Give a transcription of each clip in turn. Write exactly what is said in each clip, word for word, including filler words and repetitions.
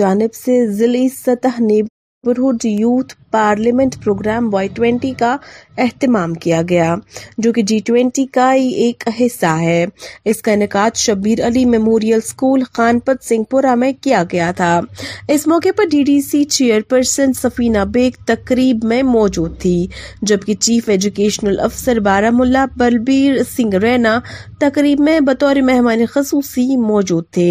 جانب سے ضلعی سطح neighbourhood youth parliament programme Y twenty کا اہتمام کیا گیا، جو کہ جی ٹوئنٹی کا ایک حصہ ہے۔ اس کا انعقاد Shabir Ali memorial school Khanpet Singhpora میں کیا گیا تھا۔ اس موقع پر ڈی ڈی سی چیئرپرسن سفینہ بیگ تقریب میں موجود تھی، جبکہ چیف ایجوکیشنل افسر بارامولہ بلبیر سنگھ رینا تقریب میں بطور مہمان خصوصی موجود تھے۔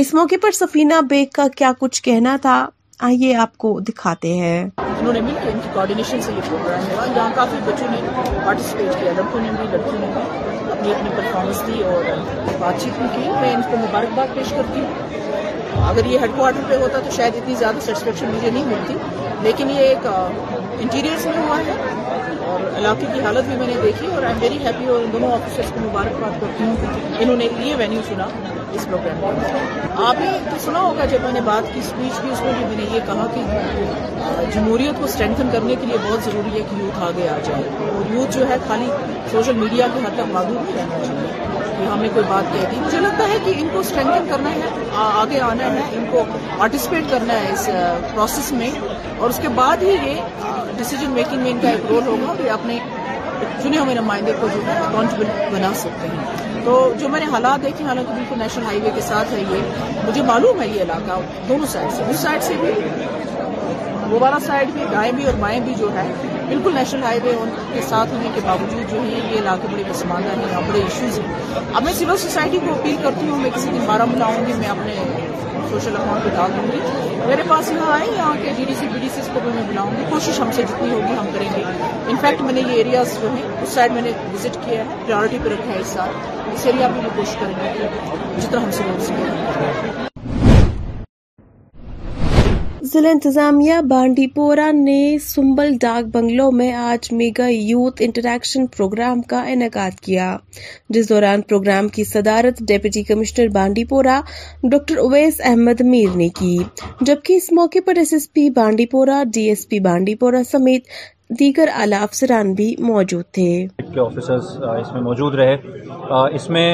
اس موقع پر سفینہ بیگ کا کیا کچھ کہنا تھا، آئیے آپ کو دکھاتے ہیں۔ انہوں نے مل کر ان کی کوارڈینیشن سے یہ پروگرام ہوا، جہاں کافی بچوں نے پارٹیسپیٹ کیا، لڑکوں نے بھی لڑکیوں نے بھی اپنی اپنی پرفارمنس دی اور بات چیت بھی کی۔ میں ان کو مبارکباد پیش کرتی ہوں۔ اگر یہ ہیڈ کوارٹر پہ ہوتا تو شاید اتنی زیادہ سیٹسفیکشن مجھے نہیں ملتی، لیکن یہ ایک انٹیریئرس میں ہوا ہے اور علاقے کی حالت بھی میں نے دیکھی اور آئی ایم ویری ہیپی، اور ان دونوں آفیسرس کو مبارکباد کرتی ہوں انہوں نے یہ وینیو چنا اس پروگرام کو۔ آپ نے سنا ہوگا جب میں نے بات کی اسپیچ کی، اس میں بھی میں نے یہ کہا کہ جمہوریت کو اسٹرینتھن کرنے کے لیے بہت ضروری ہے کہ یوتھ آگے آ جائے، اور یوتھ جو ہے خالی سوشل میڈیا کے حد تک محدود نہیں رہنا چاہیے کہ ہم نے کوئی بات کہہ دی۔ مجھے لگتا ہے کہ ان کو اسٹرینتھن کرنا ہے، آگے آنا ہے، ان کو پارٹیسپیٹ کرنا ہے اس پروسیس میں، اور اس کے بعد ہی یہ ڈیسیجن میکنگ میں ان کا ایک رول ہوگا کہ اپنے چنے ہوئے نمائندے کو جو ہے اکاؤنٹیبل بنا سکتے ہیں۔ تو جو میں نے حالات دیکھے، حالانکہ بالکل نیشنل ہائی وے کے ساتھ ہے یہ، مجھے معلوم ہے یہ علاقہ دونوں سائڈ سے، اس سائڈ سے بھی وہ والا سائڈ بھی، دائیں بھی اور بائیں بھی جو ہے بالکل نیشنل ہائی وے ان کے ساتھ ہونے کے باوجود جو ہے یہ علاقے بڑے پسماندہ ہیں اور بڑے ایشوز ہیں۔ اب میں سول سوسائٹی کو اپیل کرتی ہوں، میں کسی دن بارامولہ ہوں گی، میں اپنے سوشل اکاؤنٹ پہ ڈال دوں گی، میرے پاس یہاں آئے، یہاں کے D D C B D C کو بھی میں بلاؤں گی، کوشش ہم سے جتنی ہوگی ہم کریں گے۔ انفیکٹ میں نے یہ ایریاز جو ہیں اس سائڈ میں نے وزٹ کیا ہے، پرائیورٹی پہ رکھا ہے اس سال، اس ایریا پہ بھی کوشش کریں گے جتنا ہم سے ہو سکے۔ ضلع انتظامیہ بانڈی پورہ نے سنبل ڈاک بنگلوں میں آج میگا یوتھ انٹریکشن پروگرام کا انعقاد کیا، جس دوران پروگرام کی صدارت ڈپٹی کمشنر بانڈی پورہ ڈاکٹر اویس احمد میر نے کی، جبکہ اس موقع پر ایس ایس پی بانڈی پورہ، ڈی ایس پی بانڈی پورہ سمیت دیگر اعلیٰ افسران بھی موجود تھے۔ کے آفیسرز اس میں موجود رہے۔ اس میں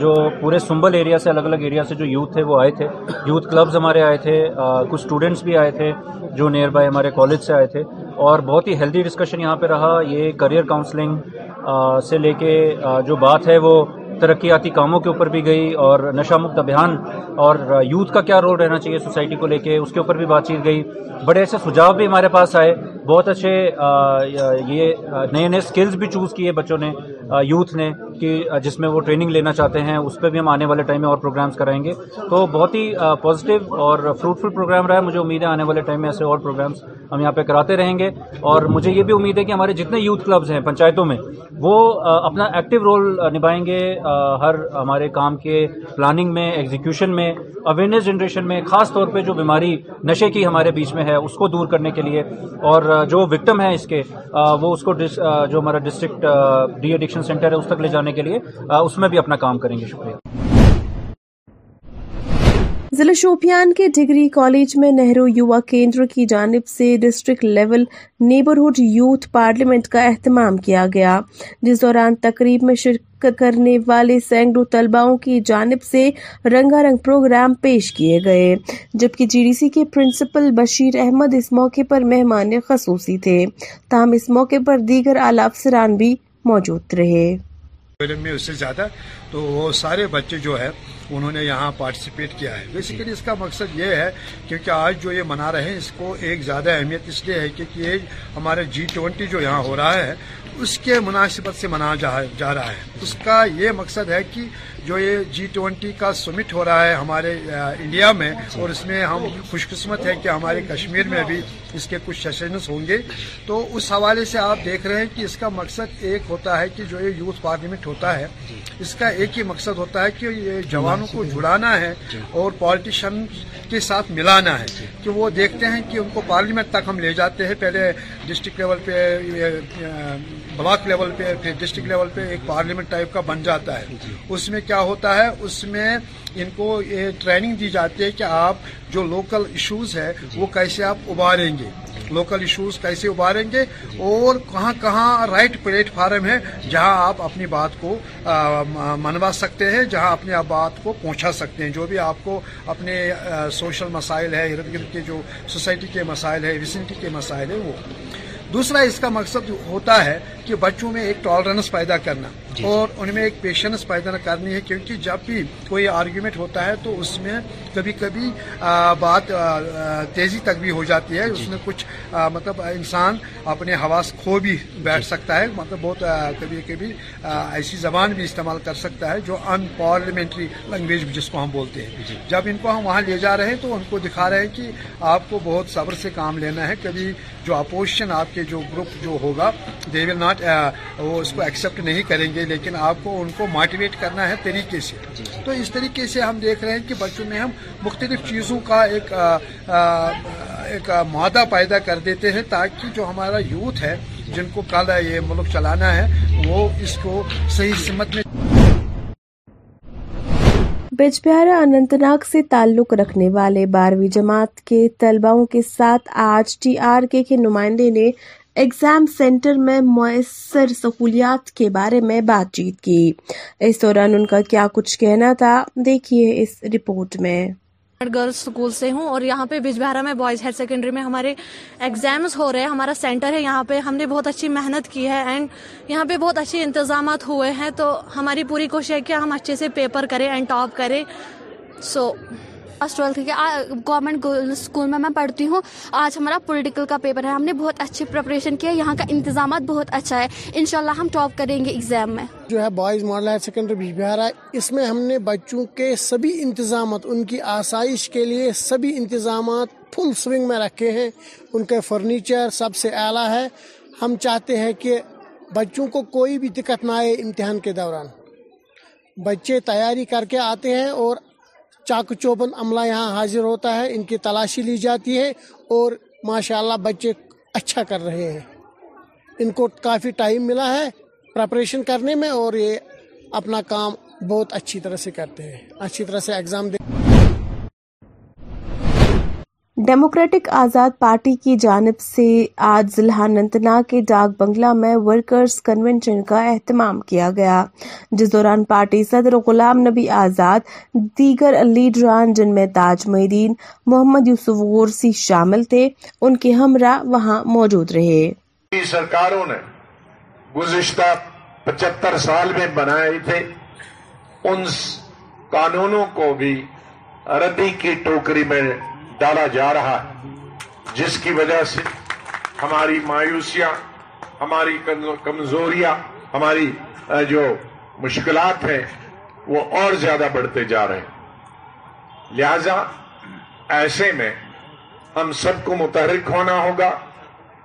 جو پورے سنبل ایریا سے، الگ الگ ایریا سے جو یوتھ تھے وہ آئے تھے، یوتھ کلبز ہمارے آئے تھے، کچھ اسٹوڈنٹس بھی آئے تھے جو نیئر بائی ہمارے کالج سے آئے تھے، اور بہت ہی ہیلدی ڈسکشن یہاں پہ رہا۔ یہ کریئر کاؤنسلنگ سے لے کے جو بات ہے وہ ترقیاتی کاموں کے اوپر بھی گئی، اور نشہ مکت ابھیان اور یوتھ کا کیا رول رہنا چاہیے سوسائٹی کو لے کے، اس کے اوپر بھی بات چیت گئی۔ بڑے ایسے سجھاؤ بھی ہمارے پاس آئے، بہت اچھے یہ نئے نئے سکلز بھی چوز کیے بچوں نے، یوتھ نے، کہ جس میں وہ ٹریننگ لینا چاہتے ہیں، اس پہ بھی ہم آنے والے ٹائم میں اور پروگرامز کرائیں گے۔ تو بہت ہی پازیٹیو اور فروٹفل پروگرام رہا ہے، مجھے امید ہے آنے والے ٹائم میں ایسے اور پروگرامز ہم یہاں پہ کراتے رہیں گے، اور مجھے یہ بھی امید ہے کہ ہمارے جتنے یوتھ کلبز ہیں پنچایتوں میں وہ اپنا ایکٹیو رول نبھائیں گے، ہر ہمارے کام کے پلاننگ میں، ایگزیکیوشن میں، اویئرنیس جنریشن میں، خاص طور پہ جو بیماری نشے کی ہمارے بیچ میں ہے اس کو دور کرنے کے لیے، اور جو وکٹم ہے اس کے وہ اس کو جو ہمارا ڈسٹرکٹ ڈی ایڈکشن سینٹر ہے اس تک لے جانے کے لیے اس میں بھی اپنا کام کریں گے۔ شکریہ۔ ضلع شوپیان کے ڈگری کالج میں نہرو یووا کیندر کی جانب سے district level neighbourhood youth parliament کا اہتمام کیا گیا، جس دوران تقریب میں شرکت کرنے والے سینکڑوں طلباؤں کی جانب سے رنگا رنگ پروگرام پیش کیے گئے، جبکہ جی ڈی سی کے پرنسپل بشیر احمد اس موقع پر مہمان خصوصی تھے، تاہم اس موقع پر دیگر اعلیٰ افسران بھی موجود رہے۔ میں اس سے زیادہ تو وہ سارے بچے جو ہے انہوں نے یہاں پارٹیسپیٹ کیا ہے۔ بیسیکلی اس کا مقصد یہ ہے کیونکہ آج جو یہ منا رہے ہیں اس کو ایک زیادہ اہمیت اس لیے ہے کیونکہ یہ ہمارے جی ٹوئنٹی جو یہاں ہو رہا ہے اس کے مناسبت سے منایا جا رہا ہے۔ اس کا یہ مقصد ہے کہ جو یہ جی ٹوئنٹی کا سمٹ ہو رہا ہے ہمارے انڈیا میں، اور اس میں ہم خوش قسمت ہے کہ ہمارے کشمیر میں بھی اس کے کچھ سیشنز ہوں گے، تو اس حوالے سے آپ دیکھ رہے ہیں کہ اس کا مقصد ایک ہوتا ہے کہ جو یہ یوتھ پارلیمنٹ ہوتا ہے اس کا ایک ہی مقصد ہوتا ہے کہ یہ جوانوں کو جڑانا ہے اور پالیٹیشین کے ساتھ ملانا ہے، کہ وہ دیکھتے ہیں کہ ان کو پارلیمنٹ تک ہم لے جاتے ہیں، پہلے ڈسٹرکٹ لیول پہ، بلاک لیول پہ، پھر ڈسٹرکٹ لیول پہ ایک پارلیمنٹ ٹائپ کا بن جاتا ہے۔ اس میں کیا ہوتا ہے، اس میں ان کو یہ ٹریننگ دی جاتی ہے کہ آپ جو لوکل ایشوز ہے وہ کیسے آپ ابھاریں گے، لوکل ایشوز کیسے ابھاریں گے اور کہاں کہاں رائٹ پلیٹ فارم ہے جہاں آپ اپنی بات کو منوا سکتے ہیں, جہاں اپنی آپ بات کو پہنچا سکتے ہیں. جو بھی آپ کو اپنے سوشل مسائل ہے, ارد گرد کے جو سوسائٹی کے مسائل ہے, ویسنٹی کے مسائل ہیں وہ. دوسرا اس کا مقصد ہوتا ہے کہ بچوں میں ایک ٹالرنس پیدا کرنا اور ان میں ایک پیشنس پیدا کرنی ہے, کیونکہ جب بھی کوئی آرگیومنٹ ہوتا ہے تو اس میں کبھی کبھی بات تیزی تک بھی ہو جاتی ہے, اس میں کچھ مطلب انسان اپنے حواس کھو بھی بیٹھ سکتا ہے, مطلب بہت کبھی کبھی ایسی زبان بھی استعمال کر سکتا ہے جو ان پارلیمنٹری لینگویج جس کو ہم بولتے ہیں. جب ان کو ہم وہاں لے جا رہے ہیں تو ان کو دکھا رہے ہیں کہ آپ کو بہت صبر سے کام لینا ہے, کبھی جو اپوزیشن آپ کے جو گروپ جو ہوگا دے ول ناٹ, وہ اس کو ایکسیپٹ نہیں کریں گے, لیکن آپ کو ان کو موٹیویٹ کرنا ہے طریقے سے. تو اس طریقے سے ہم دیکھ رہے ہیں کہ بچوں میں ہم مختلف چیزوں کا ایک ایک مادہ پیدا کر دیتے ہیں تاکہ جو ہمارا یوتھ ہے جن کو کل یہ ملک چلانا ہے وہ اس کو صحیح سمت میں. بجبہارا اننتناگ سے تعلق رکھنے والے بارہویں جماعت کے طلباؤں کے ساتھ آج ٹی آر کے کے نمائندے نے ایگزام سینٹر میں میسر سہولیات کے بارے میں بات چیت کی. اس دوران ان کا کیا کچھ کہنا تھا, دیکھیے اس رپورٹ میں. گرلز اسکول سے ہوں اور یہاں پہ بجبہارا میں بوائز ہائر سیکنڈری میں ہمارے ایگزامز ہو رہے ہیں, ہمارا سینٹر ہے یہاں پہ, ہم نے بہت اچھی محنت کی ہے اینڈ یہاں پہ بہت اچھے انتظامات ہوئے ہیں, تو ہماری پوری کوشش ہے کہ ہم اچھے سے پیپر کریں اینڈ ٹاپ کریں. سو کلاس ٹویلتھ کے گورنمنٹ گرلز اسکول میں میں پڑھتی ہوں. آج ہمارا پولیٹیکل کا پیپر ہے, ہم نے بہت اچھی پریپریشن کیا ہے, یہاں کا انتظامات بہت اچھا ہے, انشاءاللہ ہم ٹاپ کریں گے ایگزام میں. جو ہے boys model higher secondary Bijbehara, اس میں ہم نے بچوں کے سبھی انتظامات ان کی آسائش کے لیے سبھی انتظامات فل سوئنگ میں رکھے ہیں, ان کا فرنیچر سب سے اعلیٰ ہے. ہم چاہتے ہیں کہ بچوں کو کوئی بھی دقت نہ آئے امتحان کے دوران, بچے تیاری کر کے آتے ہیں اور چاک چوبند عملہ یہاں حاضر ہوتا ہے, ان کی تلاشی لی جاتی ہے اور ماشاءاللہ بچے اچھا کر رہے ہیں. ان کو کافی ٹائم ملا ہے پریپریشن کرنے میں اور یہ اپنا کام بہت اچھی طرح سے کرتے ہیں, اچھی طرح سے ایگزام دے. ڈیموکریٹک آزاد پارٹی کی جانب سے آج ضلع اننتناگ کے ڈاک بنگلہ میں ورکرز کنونشن کا اہتمام کیا گیا, جس دوران پارٹی صدر غلام نبی آزاد, دیگر لیڈران جن میں تاج محدین, محمد یوسف غورسی شامل تھے, ان کے ہمراہ وہاں موجود رہے. سرکاروں نے گزشتہ پچہتر سال میں بنائے تھے ان قانونوں کو بھی ردی کی ٹوکری میں ڈالا جا رہا ہے, جس کی وجہ سے ہماری مایوسیاں, ہماری کمزوریاں, ہماری جو مشکلات ہیں وہ اور زیادہ بڑھتے جا رہے ہیں. لہذا ایسے میں ہم سب کو متحرک ہونا ہوگا,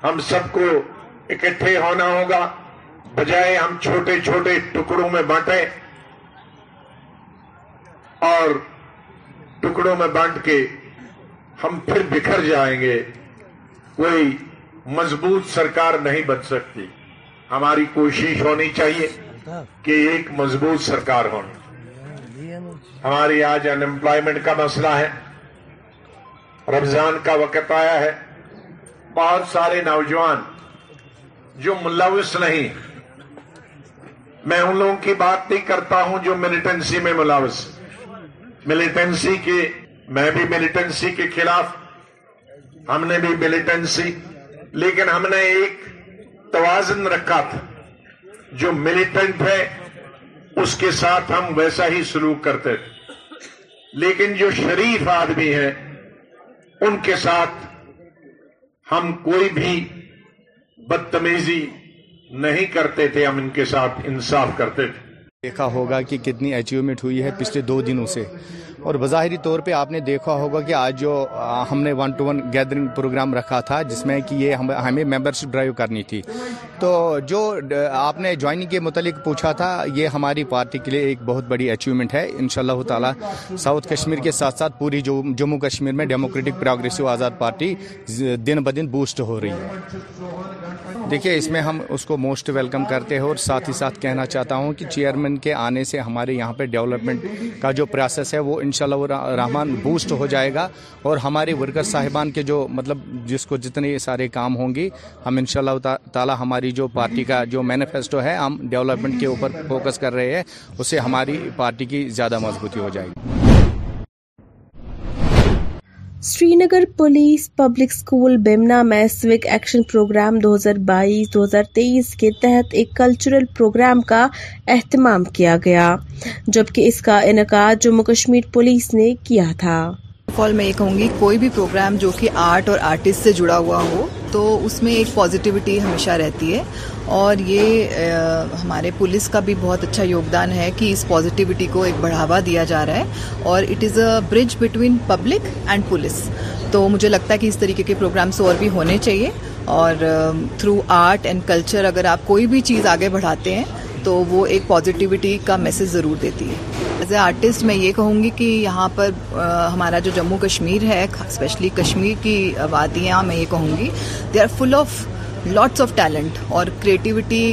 ہم سب کو اکٹھے ہونا ہوگا, بجائے ہم چھوٹے چھوٹے ٹکڑوں میں بانٹیں اور ٹکڑوں میں بانٹ کے ہم پھر بکھر جائیں گے. کوئی مضبوط سرکار نہیں بن سکتی. ہماری کوشش ہونی چاہیے کہ ایک مضبوط سرکار ہونی. ہماری آج ان امپلائمنٹ کا مسئلہ ہے, رمضان کا وقت آیا ہے, بہت سارے نوجوان جو ملوث نہیں, میں ان لوگوں کی بات نہیں کرتا ہوں جو ملیٹنسی میں ملوث, ملیٹنسی کے میں بھی ملیٹنسی کے خلاف, ہم نے بھی ملیٹنسی, لیکن ہم نے ایک توازن رکھا تھا. جو ملیٹنٹ ہے اس کے ساتھ ہم ویسا ہی سلوک کرتے تھے, لیکن جو شریف آدمی ہیں ان کے ساتھ ہم کوئی بھی بدتمیزی نہیں کرتے تھے, ہم ان کے ساتھ انصاف کرتے تھے. دیکھا ہوگا کہ کتنی اچیومنٹ ہوئی ہے پچھلے دو دنوں سے, اور بظاہری طور پہ آپ نے دیکھا ہوگا کہ آج جو ہم نے one to one gathering programme رکھا تھا جس میں کہ یہ ہمیں ممبرشپ ڈرائیو کرنی تھی, تو جو آپ نے جوائننگ کے متعلق پوچھا تھا, یہ ہماری پارٹی کے لیے ایک بہت بڑی اچیومنٹ ہے. انشاءاللہ تعالی ساؤتھ کشمیر کے ساتھ ساتھ پوری جموں کشمیر میں ڈیموکریٹک پروگریسو آزاد پارٹی دن بدن بوسٹ ہو رہی ہے. دیکھیے اس میں ہم اس کو موسٹ ویلکم کرتے ہیں, اور ساتھ ہی ساتھ کہنا چاہتا ہوں کہ چیئرمین کے آنے سے ہمارے یہاں پہ ڈیولپمنٹ کا جو پروسیس ہے وہ انشاءاللہ الرحمن بوسٹ ہو جائے گا اور ہمارے ورکر صاحبان کے جو مطلب جس کو جتنے سارے کام ہوں گی ہم انشاءاللہ تعالی ہماری جو پارٹی کا جو مینیفیسٹو ہے ہم ڈیولپمنٹ کے اوپر فوکس کر رہے ہیں, اس سے ہماری پارٹی کی زیادہ مضبوطی ہو جائے گی. Srinagar police public school Bemina میں سوک ایکشن پروگرام دو ہزار بائیس دو ہزار تیئیس کے تحت ایک کلچرل پروگرام کا اہتمام کیا گیا, جبکہ اس کا انعقاد جموں کشمیر پولیس نے کیا تھا. فال میں یہ کہوں گی کوئی بھی پروگرام جو کہ آرٹ اور آرٹسٹ سے جڑا ہوا ہو تو اس میں ایک پازیٹیوٹی ہمیشہ رہتی ہے, اور یہ ہمارے پولیس کا بھی بہت اچھا یوگدان ہے کہ اس پازیٹیوٹی کو ایک بڑھاوا دیا جا رہا ہے, اور it is a bridge between public and police. تو مجھے لگتا ہے کہ اس طریقے کے پروگرامس اور بھی ہونے چاہیے, اور تھرو آرٹ اینڈ کلچر اگر آپ کوئی بھی چیز آگے بڑھاتے ہیں تو وہ ایک پازیٹیوٹی کا میسج ضرور دیتی ہے. ایز اے آرٹسٹ میں یہ کہوں گی کہ یہاں پر ہمارا جو جموں کشمیر ہے, اسپیشلی کشمیر کی وادیاں, میں یہ کہوں گی they are full of lots of talent اور کریٹیوٹی,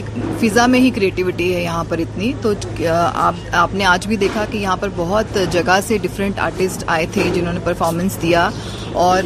فضا میں ہی کریٹیوٹی ہے یہاں پر اتنی. تو آپ آپ نے آج بھی دیکھا کہ یہاں پر بہت جگہ سے ڈفرینٹ آرٹسٹ آئے تھے جنہوں نے پرفارمنس دیا, اور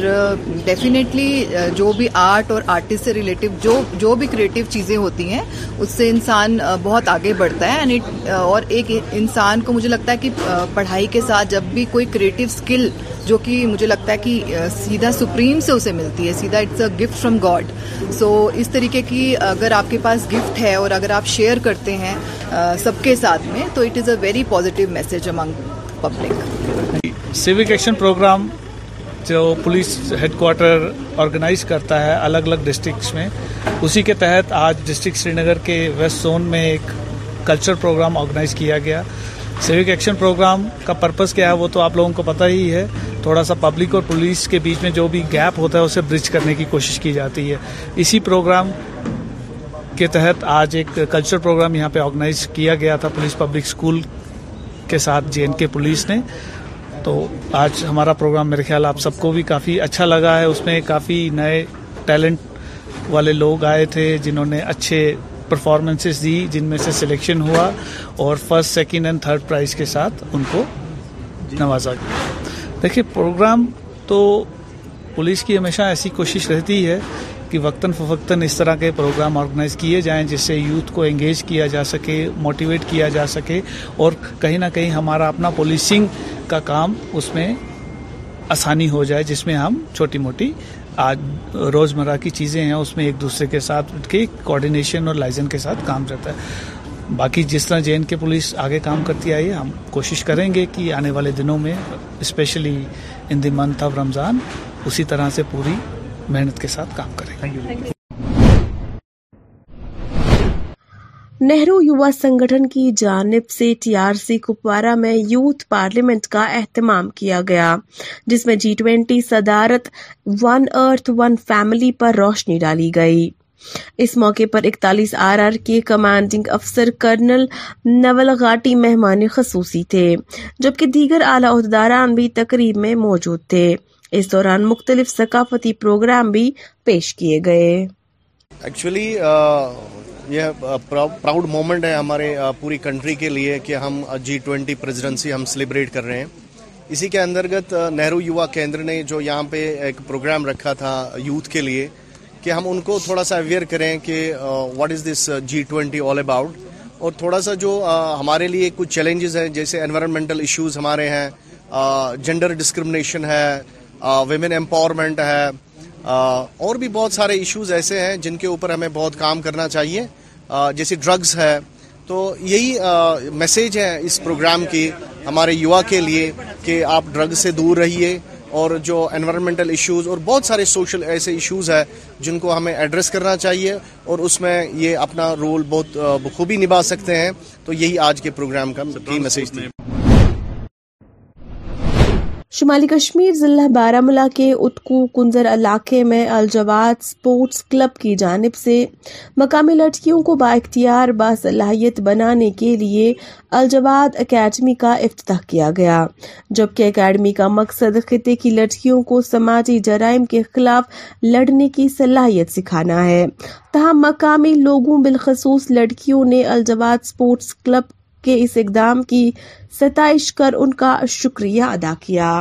ڈیفینیٹلی جو بھی آرٹ اور آرٹسٹ سے ریلیٹو جو جو بھی کریٹیو چیزیں ہوتی ہیں اس سے انسان بہت آگے بڑھتا ہے. اینڈ اور ایک انسان کو مجھے لگتا ہے کہ پڑھائی کے ساتھ جب بھی کوئی کریٹیو سکل, جو کہ مجھے لگتا ہے کہ سیدھا سپریم سے اسے ملتی ہے, سیدھا it's a gift from God. So اس طریقے کی اگر آپ کے پاس گفٹ ہے اور اگر آپ شیئر کرتے ہیں سب کے ساتھ میں, تو it is a very positive message among public. Civic action programme جو پولیس ہیڈ کوارٹر آرگنائز کرتا ہے الگ الگ ڈسٹرکٹس میں, اسی کے تحت آج ڈسٹرکٹ سری نگر کے ویسٹ زون میں ایک کلچر پروگرام آرگنائز کیا گیا. سیوک ایکشن پروگرام کا پرپس کیا ہے وہ تو آپ لوگوں کو پتہ ہی ہے, تھوڑا سا پبلک اور پولیس کے بیچ میں جو بھی گیپ ہوتا ہے اسے برج کرنے کی کوشش کی جاتی ہے. اسی پروگرام کے تحت آج ایک کلچر پروگرام یہاں پہ آرگنائز کیا گیا تھا پولیس پبلک اسکول کے ساتھ جے اینڈ کے پولیس نے. تو آج ہمارا پروگرام میرے خیال آپ سب کو بھی کافی اچھا لگا ہے, اس میں کافی نئے ٹیلنٹ والے لوگ آئے تھے جنہوں نے اچھے پرفارمنسز دی, جن میں سے سلیکشن ہوا اور first second and third prize کے ساتھ ان کو نوازا گیا. دیکھیے پروگرام تو پولیس کی ہمیشہ ایسی کوشش رہتی ہے کہ وقتاً فوقتاً اس طرح کے پروگرام آرگنائز کیے جائیں جس سے یوتھ کو انگیج کیا جا سکے, موٹیویٹ کیا جا سکے, اور کہیں نہ کہیں ہمارا اپنا پولیسنگ کا کام اس میں آسانی ہو جائے, جس میں ہم چھوٹی موٹی آج روزمرہ کی چیزیں ہیں اس میں ایک دوسرے کے ساتھ کے کوآرڈینیشن اور لائزن کے ساتھ کام رہتا ہے. باقی جس طرح جے اینڈ کے پولیس آگے کام کرتی آئی ہے, ہم کوشش کریں گے کہ آنے والے دنوں میں specially in the month of Ramzan اسی طرح سے پوری محنت کے ساتھ کام کریں. نہرو یووا سنگٹھن کی جانب سے ٹی آر سی کپوارہ میں یوتھ پارلیمنٹ کا اہتمام کیا گیا, جس میں جی ٹوئنٹی صدارت ون ارتھ ون فیملی پر روشنی ڈالی گئی. اس موقع پر اکتالیس آر آر کے کمانڈنگ افسر کرنل نول گاٹی مہمان خصوصی تھے, جبکہ دیگر اعلی عہدیداران بھی تقریب میں موجود تھے. اس دوران مختلف ثقافتی پروگرام بھی پیش کیے گئے. Actually, uh... یہ پراؤڈ مومنٹ ہے ہمارے پوری کنٹری کے لیے کہ ہم جی ٹوئنٹی پریزیڈنسی ہم سیلیبریٹ کر رہے ہیں. اسی کے انترگت نہرو یووا کیندر نے جو یہاں پہ ایک پروگرام رکھا تھا یوتھ کے لیے کہ ہم ان کو تھوڑا سا اویئر کریں کہ what is this G twenty all about, اور تھوڑا سا جو ہمارے لیے کچھ چیلنجز ہیں جیسے انوائرمنٹل ایشوز ہمارے ہیں, جینڈر ڈسکرمنیشن ہے, ویمن امپاورمنٹ ہے, Uh, اور بھی بہت سارے ایشوز ایسے ہیں جن کے اوپر ہمیں بہت کام کرنا چاہیے, uh, جیسے ڈرگز ہے. تو یہی میسیج uh, ہے اس پروگرام کی ہمارے یووا کے لیے کہ آپ ڈرگ سے دور رہیے, اور جو انوائرمنٹل ایشوز اور بہت سارے سوشل ایسے ایشوز ہیں جن کو ہمیں ایڈریس کرنا چاہیے, اور اس میں یہ اپنا رول بہت uh, بخوبی نبھا سکتے ہیں. تو یہی آج کے پروگرام کا کی میسیج تھی. شمالی کشمیر ضلع بارہمولہ کے اٹکو کنزر علاقے میں الجواد سپورٹس کلب کی جانب سے مقامی لڑکیوں کو با اختیار باصلاحیت بنانے کے لیے الجواد اکیڈمی کا افتتاح کیا گیا, جبکہ اکیڈمی کا مقصد خطے کی لڑکیوں کو سماجی جرائم کے خلاف لڑنے کی صلاحیت سکھانا ہے. تاہم مقامی لوگوں بالخصوص لڑکیوں نے الجواد سپورٹس کلب کے اس اقدام کی ستائش کر ان کا شکریہ ادا کیا.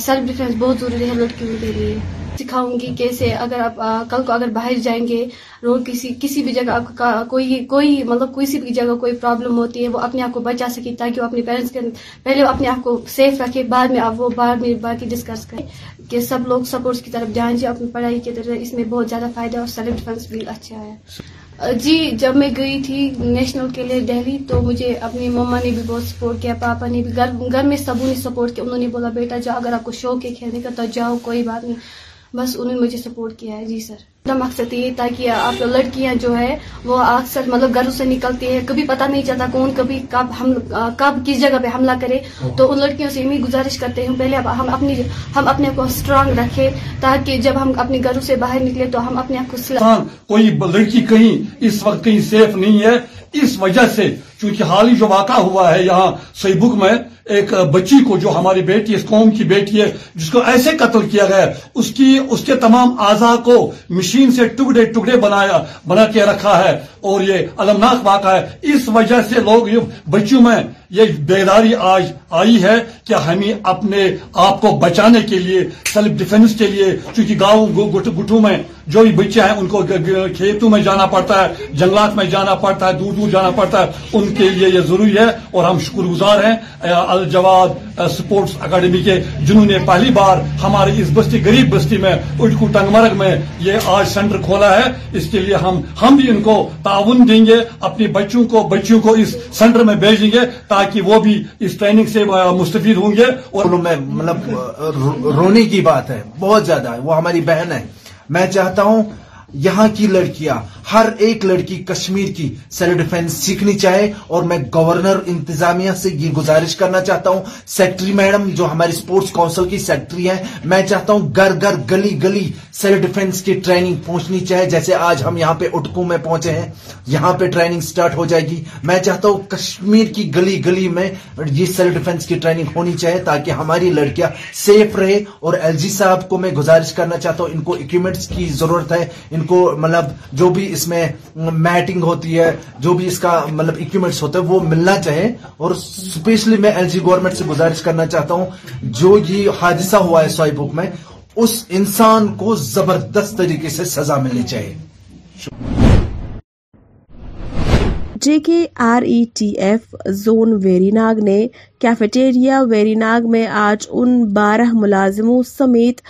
سیلف ڈیفینس بہت ضروری ہے لڑکیوں کے لیے. سکھاؤں گی کیسے اگر آپ کل کو اگر باہر جائیں گے روڈ کسی کسی بھی جگہ آپ کا کوئی کوئی مطلب کسی بھی جگہ کوئی پرابلم ہوتی ہے وہ اپنے آپ کو بچا سکے تاکہ وہ اپنے پیرنٹس کے پہلے اپنے آپ کو سیف رکھے, بعد میں آپ وہ بعد میں باقی ڈسکس کریں کہ سب لوگ سپورٹس کی طرف جائیں جی اپنی پڑھائی کی طرف, اس میں بہت زیادہ فائدہ اور سیلف ڈیفینس بھی اچھا ہے. جی جب میں گئی تھی نیشنل کے لیے دہلی تو مجھے اپنی مما نے بھی بہت سپورٹ کیا, پاپا نے بھی, گھر گھر میں سبوں نے سپورٹ کیا. انہوں نے بولا بیٹا جاؤ اگر آپ کو شوق ہے کھیلنے کا تو جاؤ کوئی بات نہیں, بس انہوں نے مجھے سپورٹ کیا ہے. جی سر میرا مقصد یہ تاکہ آپ لڑکیاں جو ہے وہ اکثر مطلب گھروں سے نکلتی ہے, کبھی پتہ نہیں چلتا کون کبھی کب ہم کب کس جگہ پہ حملہ کرے, تو ان لڑکیوں سے ہمیں گزارش کرتے ہیں پہلے ہم اپنی ہم اپنے آپ کو اسٹرانگ رکھیں تاکہ جب ہم اپنے گھروں سے باہر نکلے تو ہم اپنے آپ کو سلام. کوئی لڑکی کہیں اس وقت کہیں سیف نہیں ہے, اس وجہ سے چونکہ حال ہی جو واقعہ ہوا ہے یہاں سعید بک میں ایک بچی کو جو ہماری بیٹی اس قوم کی بیٹی ہے جس کو ایسے قتل کیا گیا, اس کی اس کے تمام اعضاء کو مشین سے ٹکڑے ٹکڑے بنایا بنا کے رکھا ہے اور یہ المناک واقعہ ہے. اس وجہ سے لوگ بچیوں میں یہ بیداری آج آئی ہے کہ ہمیں اپنے آپ کو بچانے کے لیے سیلف ڈیفینس کے لیے, چونکہ گاؤں گٹھوں میں جو بھی بچے ہیں ان کو کھیتوں میں جانا پڑتا ہے, جنگلات میں جانا پڑتا ہے, دور دور جانا پڑتا ہے, ان کے لیے یہ ضروری ہے. اور ہم شکر گزار ہیں الجواد سپورٹس اکیڈمی کے جنہوں نے پہلی بار ہماری اس بستی غریب بستی میں اٹکو ٹنگمرگ میں یہ آج سینٹر کھولا ہے. اس کے لیے ہم ہم بھی ان کو تعاون دیں گے, اپنے بچوں کو بچیوں کو اس سینٹر میں بھیجیں گے تاکہ وہ بھی اس ٹریننگ سے مستفید ہوں گے. اور مطلب رونے کی بات ہے بہت زیادہ, وہ ہماری بہن ہے. میں چاہتا ہوں یہاں کی لڑکیاں ہر ایک لڑکی کشمیر کی سیلف ڈیفینس سیکھنی چاہے, اور میں گورنر انتظامیہ سے یہ گزارش کرنا چاہتا ہوں, سیکٹری میڈم جو ہماری سپورٹس کونسل کی سیکٹری ہیں, میں چاہتا ہوں گھر گھر گلی گلی سیلف ڈیفینس کی ٹریننگ پہنچنی چاہے, جیسے آج ہم یہاں پہ اٹکو میں پہنچے ہیں, یہاں پہ ٹریننگ سٹارٹ ہو جائے گی. میں چاہتا ہوں کشمیر کی گلی گلی میں یہ سیلف ڈیفینس کی ٹریننگ ہونی چاہیے تاکہ ہماری لڑکیاں سیف رہے. اور ایل جی صاحب کو میں گزارش کرنا چاہتا ہوں, ان کو اکوپمنٹس کی ضرورت ہے, ان کو مطلب جو بھی اس میں میٹنگ ہوتی ہے, جو بھی اس کا مطلب اکوپمنٹس ہوتا ہے وہ ملنا چاہیے. اور اسپیشلی میں ایل جی گورنمنٹ سے گزارش کرنا چاہتا ہوں جو یہ حادثہ ہوا ہے سوئی بک میں, اس انسان کو زبردست طریقے سے سزا ملنی چاہیے. J K R E T F zone Verinag نے کیفیٹیریا ویریناگ میں آج ان بارہ ملازموں سمیت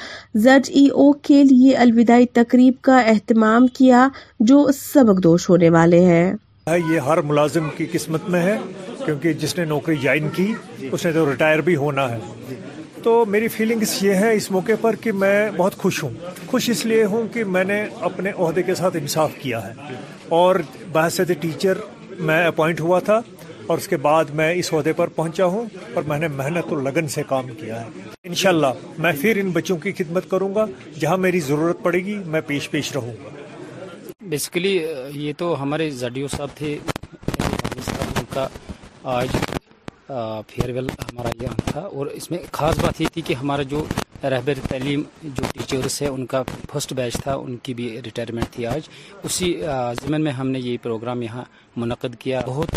زیڈ ای او کے لیے الوداعی تقریب کا اہتمام کیا جو سبق دوش ہونے والے ہیں. یہ ہر ملازم کی قسمت میں ہے کیونکہ جس نے نوکری جوائن کی اس نے تو ریٹائر بھی ہونا ہے. تو میری فیلنگز یہ ہیں اس موقع پر کہ میں بہت خوش ہوں. خوش اس لیے ہوں کہ میں نے اپنے عہدے کے ساتھ انصاف کیا ہے, اور بحیثیت ٹیچر میں اپوائنٹ ہوا تھا اور اس کے بعد میں اس عہدے پر پہنچا ہوں, اور میں نے محنت اور لگن سے کام کیا ہے. انشاءاللہ میں پھر ان بچوں کی خدمت کروں گا, جہاں میری ضرورت پڑے گی میں پیش پیش رہوں گا. بیسیکلی یہ تو ہمارے زڈیو صاحب تھے, ان کا آج فیئر ویل ہمارا یہاں تھا, اور اس میں خاص بات یہ تھی کہ ہمارا جو رہبر تعلیم جو ٹیچرس ہے ان کا فرسٹ بیچ تھا, ان کی بھی ریٹائرمنٹ تھی آج. اسی ضمن میں ہم نے یہ پروگرام یہاں منعقد کیا, بہت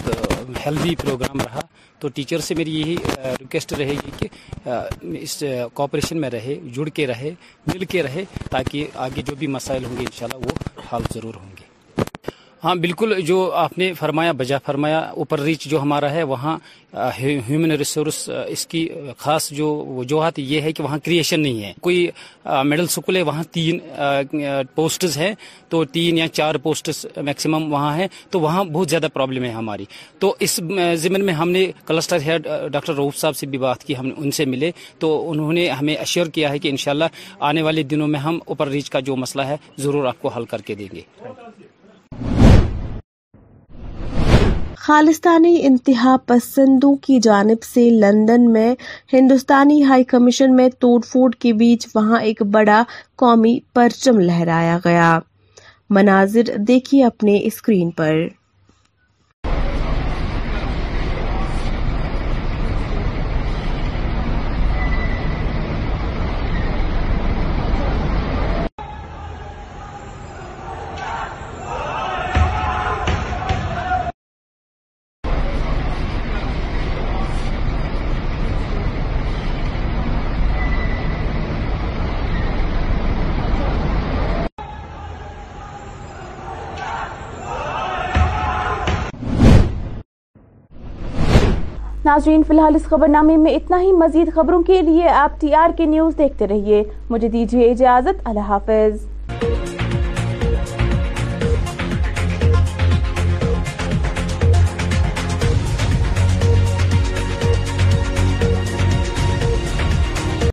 ہیلدی پروگرام رہا. تو ٹیچر سے میری یہی ریکویسٹ رہے گی کہ اس کوآپریشن میں رہے, جڑ کے رہے, مل کے رہے, تاکہ آگے جو بھی مسائل ہوں گے انشاءاللہ وہ حل ضرور ہوں گے. ہاں بالکل, جو آپ نے فرمایا بجا فرمایا. اوپر ریچ جو ہمارا ہے وہاں ہیومن ریسورس, اس کی خاص جو وجوہات یہ ہے کہ وہاں کریشن نہیں ہے. کوئی مڈل سکول ہے وہاں تین پوسٹز ہیں, تو تین یا چار پوسٹز میکسیمم وہاں ہیں, تو وہاں بہت زیادہ پرابلم ہے ہماری. تو اس ضمن میں ہم نے کلسٹر ہیڈ ڈاکٹر روف صاحب سے بھی بات کی, ہم ان سے ملے, تو انہوں نے ہمیں ایشور کیا ہے کہ انشاءاللہ آنے والے دنوں میں ہم اوپر ریچ کا جو مسئلہ ہے ضرور آپ کو حل کر کے دیں گے. خالستانی انتہا پسندوں کی جانب سے لندن میں ہندوستانی ہائی کمیشن میں توڑ پھوڑ کے بیچ وہاں ایک بڑا قومی پرچم لہرایا گیا. مناظر دیکھیے اپنے اسکرین پر. ناظرین فی الحال اس خبر نامے میں اتنا ہی، مزید خبروں کے لیے آپ ٹی آر کے نیوز دیکھتے رہیے، مجھے دیجیے اجازت، اللہ حافظ.